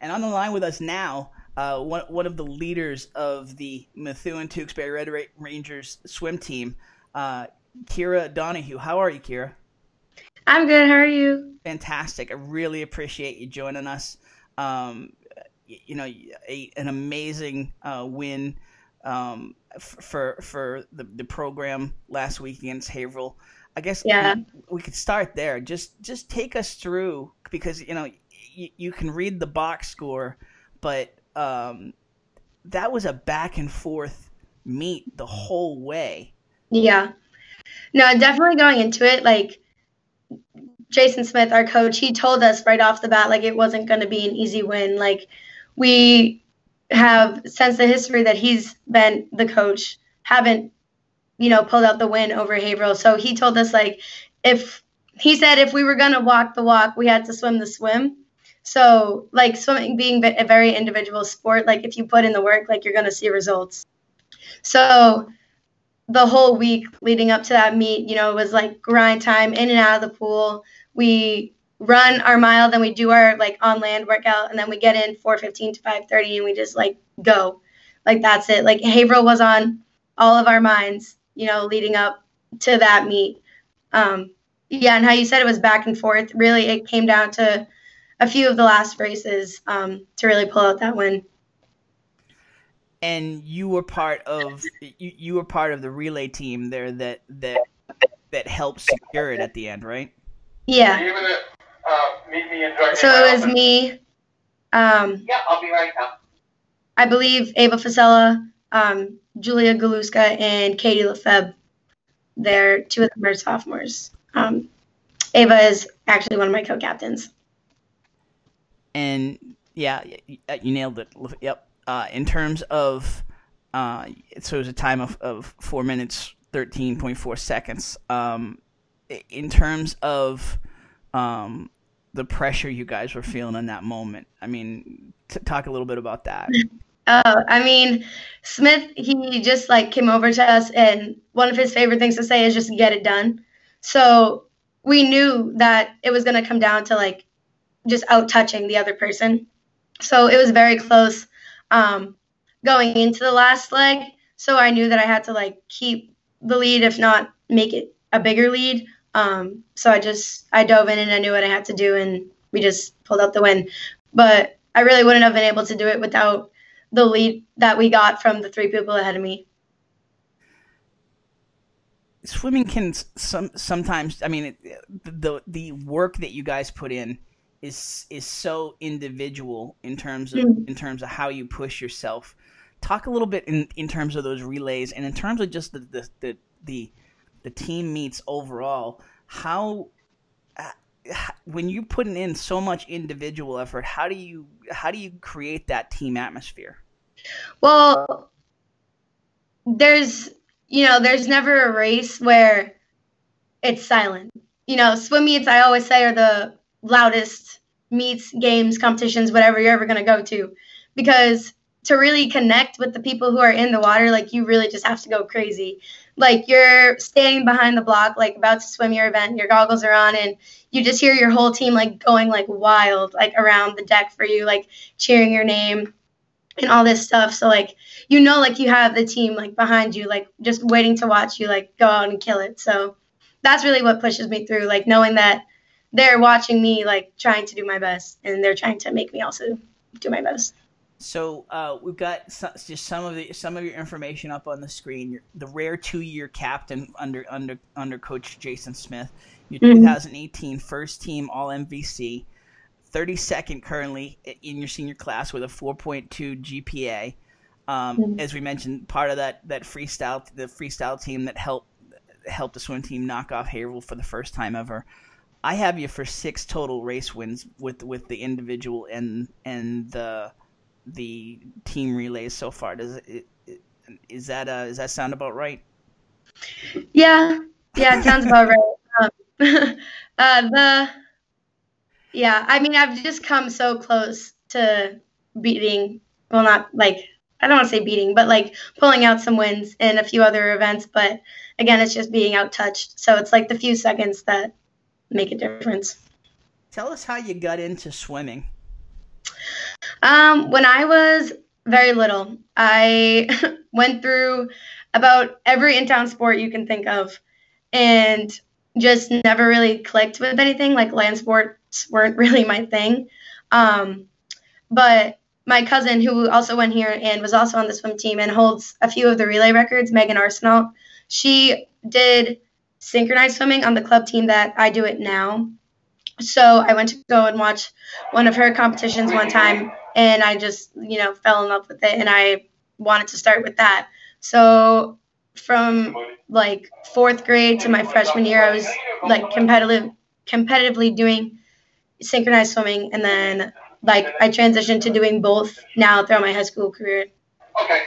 And on the line with us now, one of the leaders of the Methuen Tewksbury Red Rangers swim team, Kira Donahue. How are you, Kira? I'm good. How are you? Fantastic. I really appreciate you joining us. You know, an amazing win for the program last week against Haverhill. I guess we could start there. Just take us through, because you know you can read the box score, but that was a back and forth meet the whole way. Yeah, no, definitely going into it, like Jason Smith, our coach, he told us right off the bat, like, it wasn't going to be an easy win. Like, we have, since the history that he's been the coach, haven't, you know, pulled out the win over Haverhill. So he told us, like, if we were going to walk the walk, we had to swim the swim. So, like, swimming being a very individual sport, like, if you put in the work, like, you're going to see results. So the whole week leading up to that meet, you know, it was like grind time, in and out of the pool. We run our mile, then we do our, like, on land workout, and then we get in 4:15 to 5:30, and we just, like, go. Like, that's it. Like, Haverhill was on all of our minds, you know, leading up to that meet. And how you said it was back and forth. Really, it came down to a few of the last races to really pull out that win. And you were part of the relay team there that helped secure it at the end, right? Yeah. So it was me. Yeah, I'll be right now. I believe Ava Facella, Julia Galuska, and Katie Lefebvre. They're two of them are sophomores. Ava is actually one of my co-captains. And yeah, you nailed it. Yep. In terms of, so it was a time of 4 minutes, 13.4 seconds. In terms of the pressure you guys were feeling in that moment, I mean, talk a little bit about that. I mean, Smith, he just, like, came over to us, and one of his favorite things to say is just get it done. So we knew that it was going to come down to, like, just out-touching the other person. So it was very close going into the last leg. So I knew that I had to, like, keep the lead, if not make it a bigger lead. So I dove in, and I knew what I had to do, and we just pulled out the win. But I really wouldn't have been able to do it without the lead that we got from the three people ahead of me. Swimming can sometimes, I mean, the work that you guys put in is so individual in terms of how you push yourself. Talk a little bit in terms of those relays and in terms of just the team meets overall. How when you're putting in so much individual effort, how do you create that team atmosphere? Well, there's never a race where it's silent. You know, swim meets, I always say, are the loudest meets, games, competitions, whatever you're ever going to go to, because to really connect with the people who are in the water, like, you really just have to go crazy. Like, you're standing behind the block, like, about to swim your event, your goggles are on, and you just hear your whole team, like, going, like, wild, like, around the deck for you, like, cheering your name and all this stuff. So, like, you know, like, you have the team, like, behind you, like, just waiting to watch you, like, go out and kill it. So that's really what pushes me through, like, knowing that they're watching me, like, trying to do my best, and they're trying to make me also do my best. So we've got just some of your information up on the screen. You're the rare 2-year captain under Coach Jason Smith. You're 2018 first team All MVC, 32nd currently in your senior class with a 4.2 GPA. As we mentioned, part of that freestyle team that helped the swim team knock off Haverhill for the first time ever. I have you for 6 total race wins with the individual and the team relays so far. Does that sound about right? Yeah, it sounds about right. I mean, I've just come so close to beating. Well, not like, I don't want to say beating, but like pulling out some wins in a few other events. But again, it's just being out touched. So it's like the few seconds that make a difference. Tell us how you got into swimming. When I was very little, I went through about every in-town sport you can think of and just never really clicked with anything. Like, land sports weren't really my thing. But my cousin, who also went here and was also on the swim team and holds a few of the relay records, Megan Arsenal, she did synchronized swimming on the club team that I do it now. So I went to go and watch one of her competitions one time, and I just, you know, fell in love with it, and I wanted to start with that. So from like fourth grade to my freshman year, I was like competitively doing synchronized swimming, and then like I transitioned to doing both now throughout my high school career. Okay,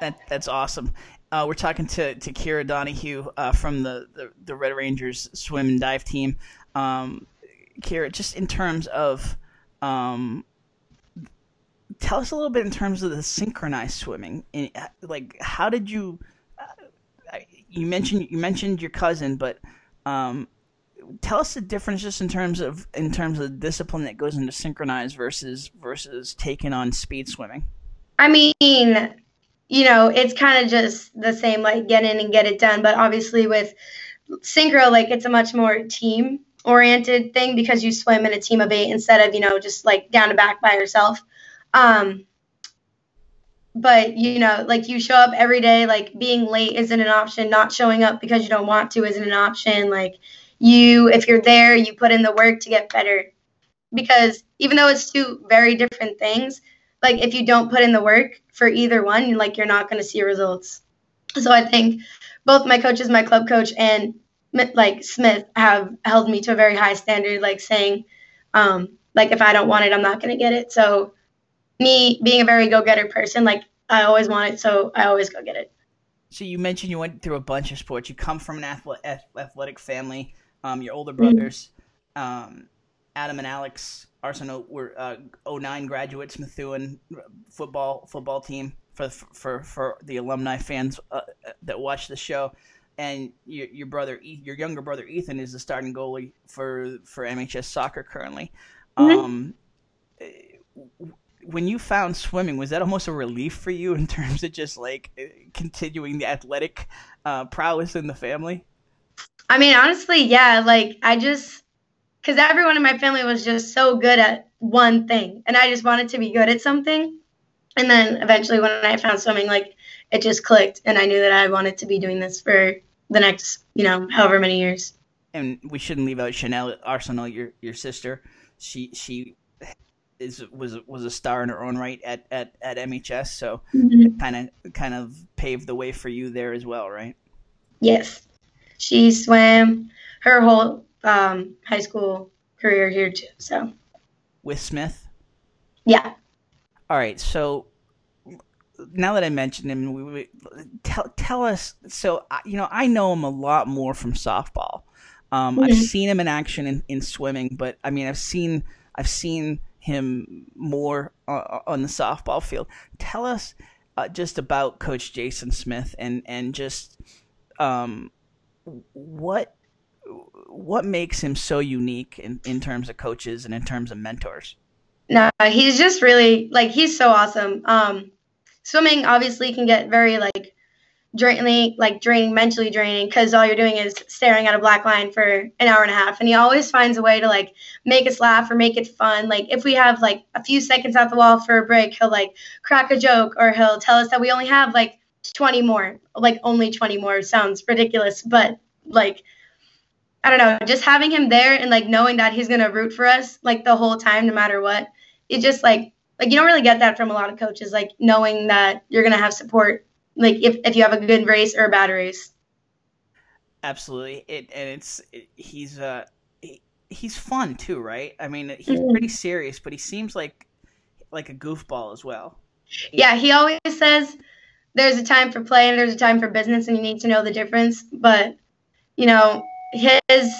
thanks. That's awesome. We're talking to Kira Donahue from the Red Rangers swim and dive team. Kira, just in terms of, tell us a little bit in terms of the synchronized swimming. And, like, how did you? You mentioned your cousin, but tell us the difference just in terms of the discipline that goes into synchronized versus taking on speed swimming. I mean, you know, it's kind of just the same, like get in and get it done. But obviously with synchro, like it's a much more team oriented thing because you swim in a team of 8 instead of, you know, just like down to back by yourself. But, you know, like you show up every day, like being late isn't an option. Not showing up because you don't want to isn't an option. Like if you're there, you put in the work to get better, because even though it's two very different things, like if you don't put in the work for either one, like you're not going to see results. So I think both my coaches, my club coach and like Smith, have held me to a very high standard, like saying, like if I don't want it, I'm not going to get it. So me being a very go-getter person, like I always want it, so I always go get it. So you mentioned you went through a bunch of sports. You come from an athletic family. Your older brothers, Adam and Alex Arsenault, were 2009 graduates, Methuen football team for the alumni fans that watch the show. And your younger brother Ethan is the starting goalie for MHS soccer currently. When you found swimming, was that almost a relief for you in terms of just like continuing the athletic prowess in the family? I mean, honestly, yeah. Like because everyone in my family was just so good at one thing, and I just wanted to be good at something. And then eventually when I found swimming, like it just clicked, and I knew that I wanted to be doing this for the next, you know, however many years. And we shouldn't leave out Chanel Arsenault, your sister. She was a star in her own right at MHS, so it kind of paved the way for you there as well, right? Yes. She swam her whole high school career here too, so. With Smith? Yeah. All right, so now that I mentioned him, we tell us, so, you know, I know him a lot more from softball. I've seen him in action in swimming, but, I mean, I've seen him more on the softball field. Tell us just about Coach Jason Smith and just what makes him so unique in terms of coaches and in terms of mentors. No, he's just really, like, he's so awesome. Swimming obviously can get very like mentally draining, because all you're doing is staring at a black line for an hour and a half, and he always finds a way to like make us laugh or make it fun. Like if we have like a few seconds out the wall for a break, he'll like crack a joke, or he'll tell us that we only have like 20 more. Like only 20 more sounds ridiculous, but like I don't know, just having him there and like knowing that he's gonna root for us like the whole time no matter what, it just like you don't really get that from a lot of coaches, like knowing that you're gonna have support. Like if you have a good race or a bad race. Absolutely. He's fun too, right? I mean, he's pretty serious, but he seems like a goofball as well. Yeah, he always says there's a time for play and there's a time for business, and you need to know the difference. But, you know, his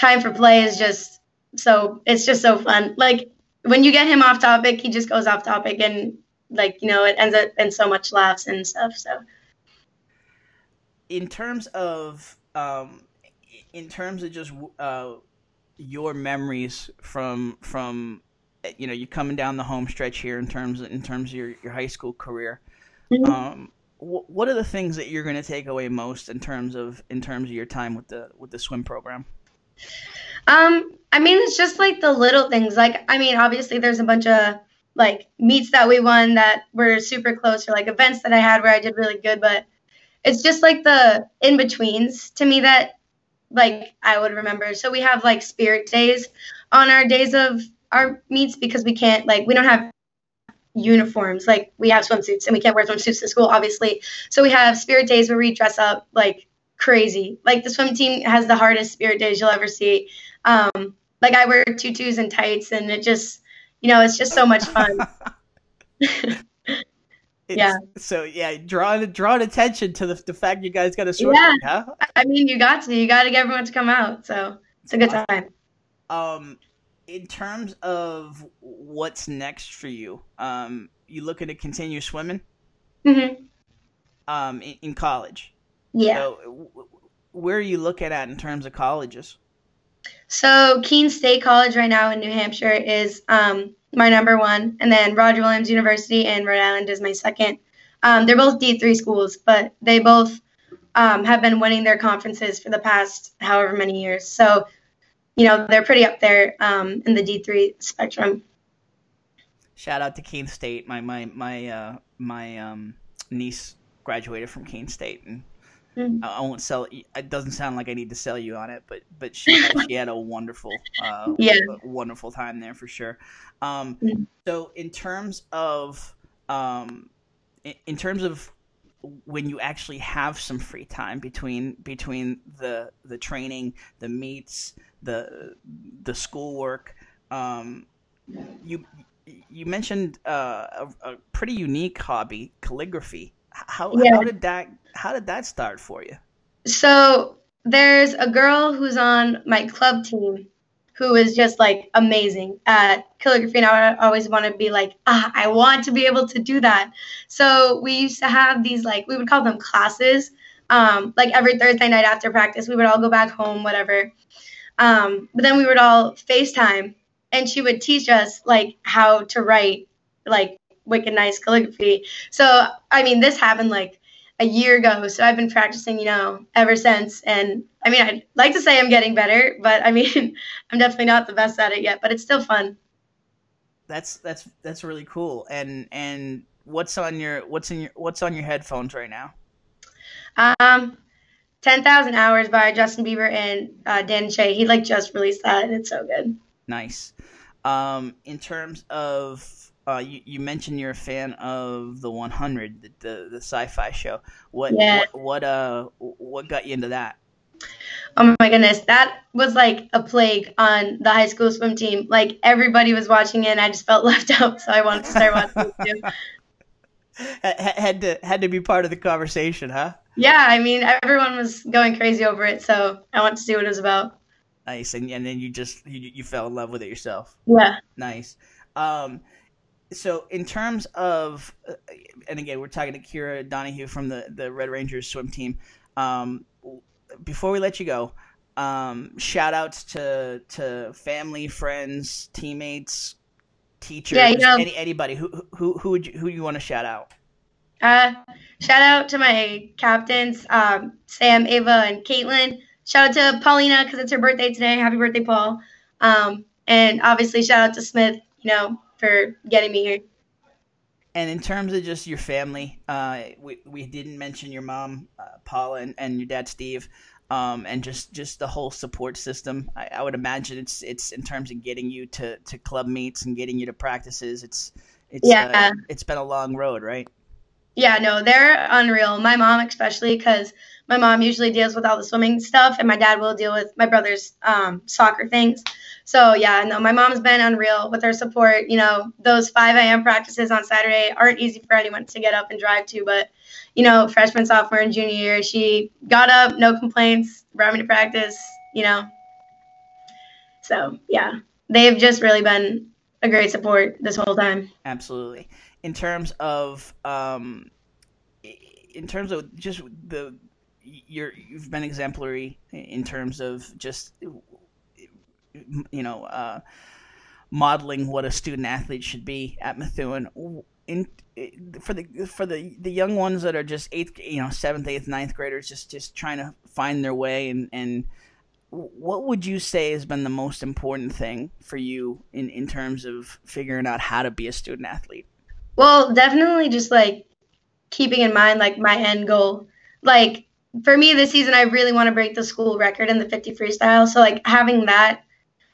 time for play is just so fun. Like when you get him off topic, he just goes off topic, and like, you know, it ends up in so much laughs and stuff. So in terms of just your memories from you know, you're coming down the home stretch here in terms of your high school career. Mm-hmm. What are the things that you're going to take away most in terms of your time with the swim program? I mean, it's just like the little things. Like, I mean, obviously there's a bunch of like meets that we won that were super close, or like events that I had where I did really good, but it's just like the in-betweens to me that like I would remember. So we have like spirit days on our days of our meets because we can't, like, we don't have uniforms. Like, we have swimsuits and we can't wear swimsuits to school, obviously. So we have spirit days where we dress up like crazy. Like, the swim team has the hardest spirit days you'll ever see. Like, I wear tutus and tights, and it just, you know, it's just so much fun. Yeah. So yeah, drawing attention to the fact you guys got to swim. Yeah. Huh? I mean, you got to get everyone to come out. So it's a good time. In terms of what's next for you, you looking to continue swimming? Mm-hmm. In college. Yeah. So, where are you looking at in terms of colleges? So Keene State College right now in New Hampshire is my number one, and then Roger Williams University in Rhode Island is my second. They're both D3 schools, but they both have been winning their conferences for the past however many years. So, you know, they're pretty up there in the D3 spectrum. Shout out to Keene State. My niece graduated from Keene State, and I won't sell it. It doesn't sound like I need to sell you on it, but she had a wonderful, wonderful time there for sure. So in terms of when you actually have some free time between the training, the meets, the schoolwork, you mentioned a pretty unique hobby, calligraphy. How did that start for you? So there's a girl who's on my club team who is just like amazing at calligraphy, and I always want to be like, I want to be able to do that. So we used to have these, like, we would call them classes. Like every Thursday night after practice, we would all go back home, whatever. But then we would all FaceTime, and she would teach us like how to write like wicked nice calligraphy. So I mean, this happened like a year ago, so I've been practicing, you know, ever since. And I mean, I'd like to say I'm getting better, but I mean, I'm definitely not the best at it yet, but it's still fun. That's really cool. And what's on your headphones right now? 10,000 Hours by Justin Bieber and Dan Shay. He like just released that, and it's so good. Nice. In terms of you mentioned you're a fan of The 100, the sci-fi show. What got you into that? Oh my goodness, that was like a plague on the high school swim team. Like, everybody was watching it, and I just felt left out, so I wanted to start watching it too. Had to be part of the conversation, huh? Yeah, I mean, everyone was going crazy over it, so I wanted to see what it was about. Nice, and then you just you fell in love with it yourself. Yeah. Nice. So in terms of, and again, we're talking to Kira Donahue from the Red Rangers swim team. Before we let you go, shout outs to family, friends, teammates, teachers, anybody. Who do you want to shout out? Shout out to my captains, Sam, Ava, and Caitlin. Shout out to Paulina because it's her birthday today. Happy birthday, Paul. And obviously shout out to Smith, you know, for getting me here. And in terms of just your family, we didn't mention your mom, Paula, and your dad, Steve, and just the whole support system. I would imagine it's in terms of getting you to club meets and getting you to practices. It's been a long road, right? Yeah, no, they're unreal. My mom especially, because my mom usually deals with all the swimming stuff, and my dad will deal with my brother's soccer things. So, yeah, no, my mom's been unreal with her support. You know, those 5 a.m. practices on Saturday aren't easy for anyone to get up and drive to. But, you know, freshman, sophomore, and junior year, she got up, no complaints, brought me to practice, you know. So, yeah, they've just really been a great support this whole time. Absolutely. In terms of just you've been exemplary in terms of just – you know, modeling what a student athlete should be at Methuen. For the young ones that are just seventh, eighth, ninth graders, just trying to find their way, and what would you say has been the most important thing for you in terms of figuring out how to be a student athlete? Well, definitely just like keeping in mind like my end goal. Like for me this season, I really want to break the school record in the 50 freestyle. So like having that,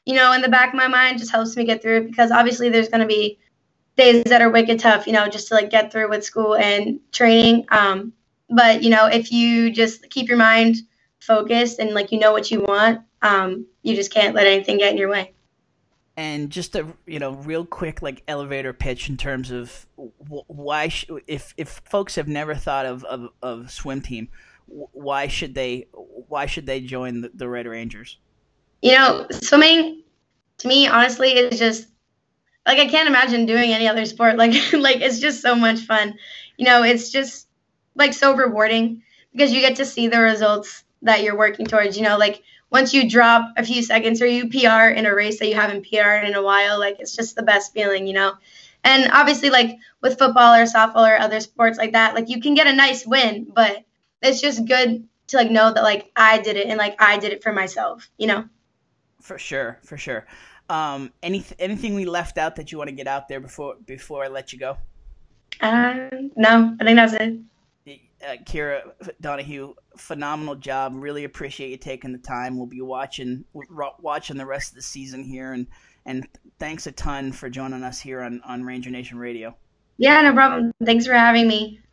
in the back of my mind just helps me get through it, because obviously there's going to be days that are wicked tough, just to like get through with school and training. But, if you just keep your mind focused and like, what you want, you just can't let anything get in your way. And just a, real quick, like elevator pitch in terms of why, if folks have never thought of swim team, why should they join the Red Rangers? Swimming to me, honestly, is just like, I can't imagine doing any other sport. Like it's just so much fun. It's just like so rewarding because you get to see the results that you're working towards, like once you drop a few seconds or you PR in a race that you haven't PR'd in a while, like it's just the best feeling, And obviously like with football or softball or other sports like that, like you can get a nice win, but it's just good to like know that like I did it and like I did it for myself, For sure. Anything we left out that you want to get out there before I let you go? No, I think that's it. Kira Donahue, phenomenal job. Really appreciate you taking the time. We'll be watching the rest of the season here, and thanks a ton for joining us here on Ranger Nation Radio. Yeah, no problem. Thanks for having me.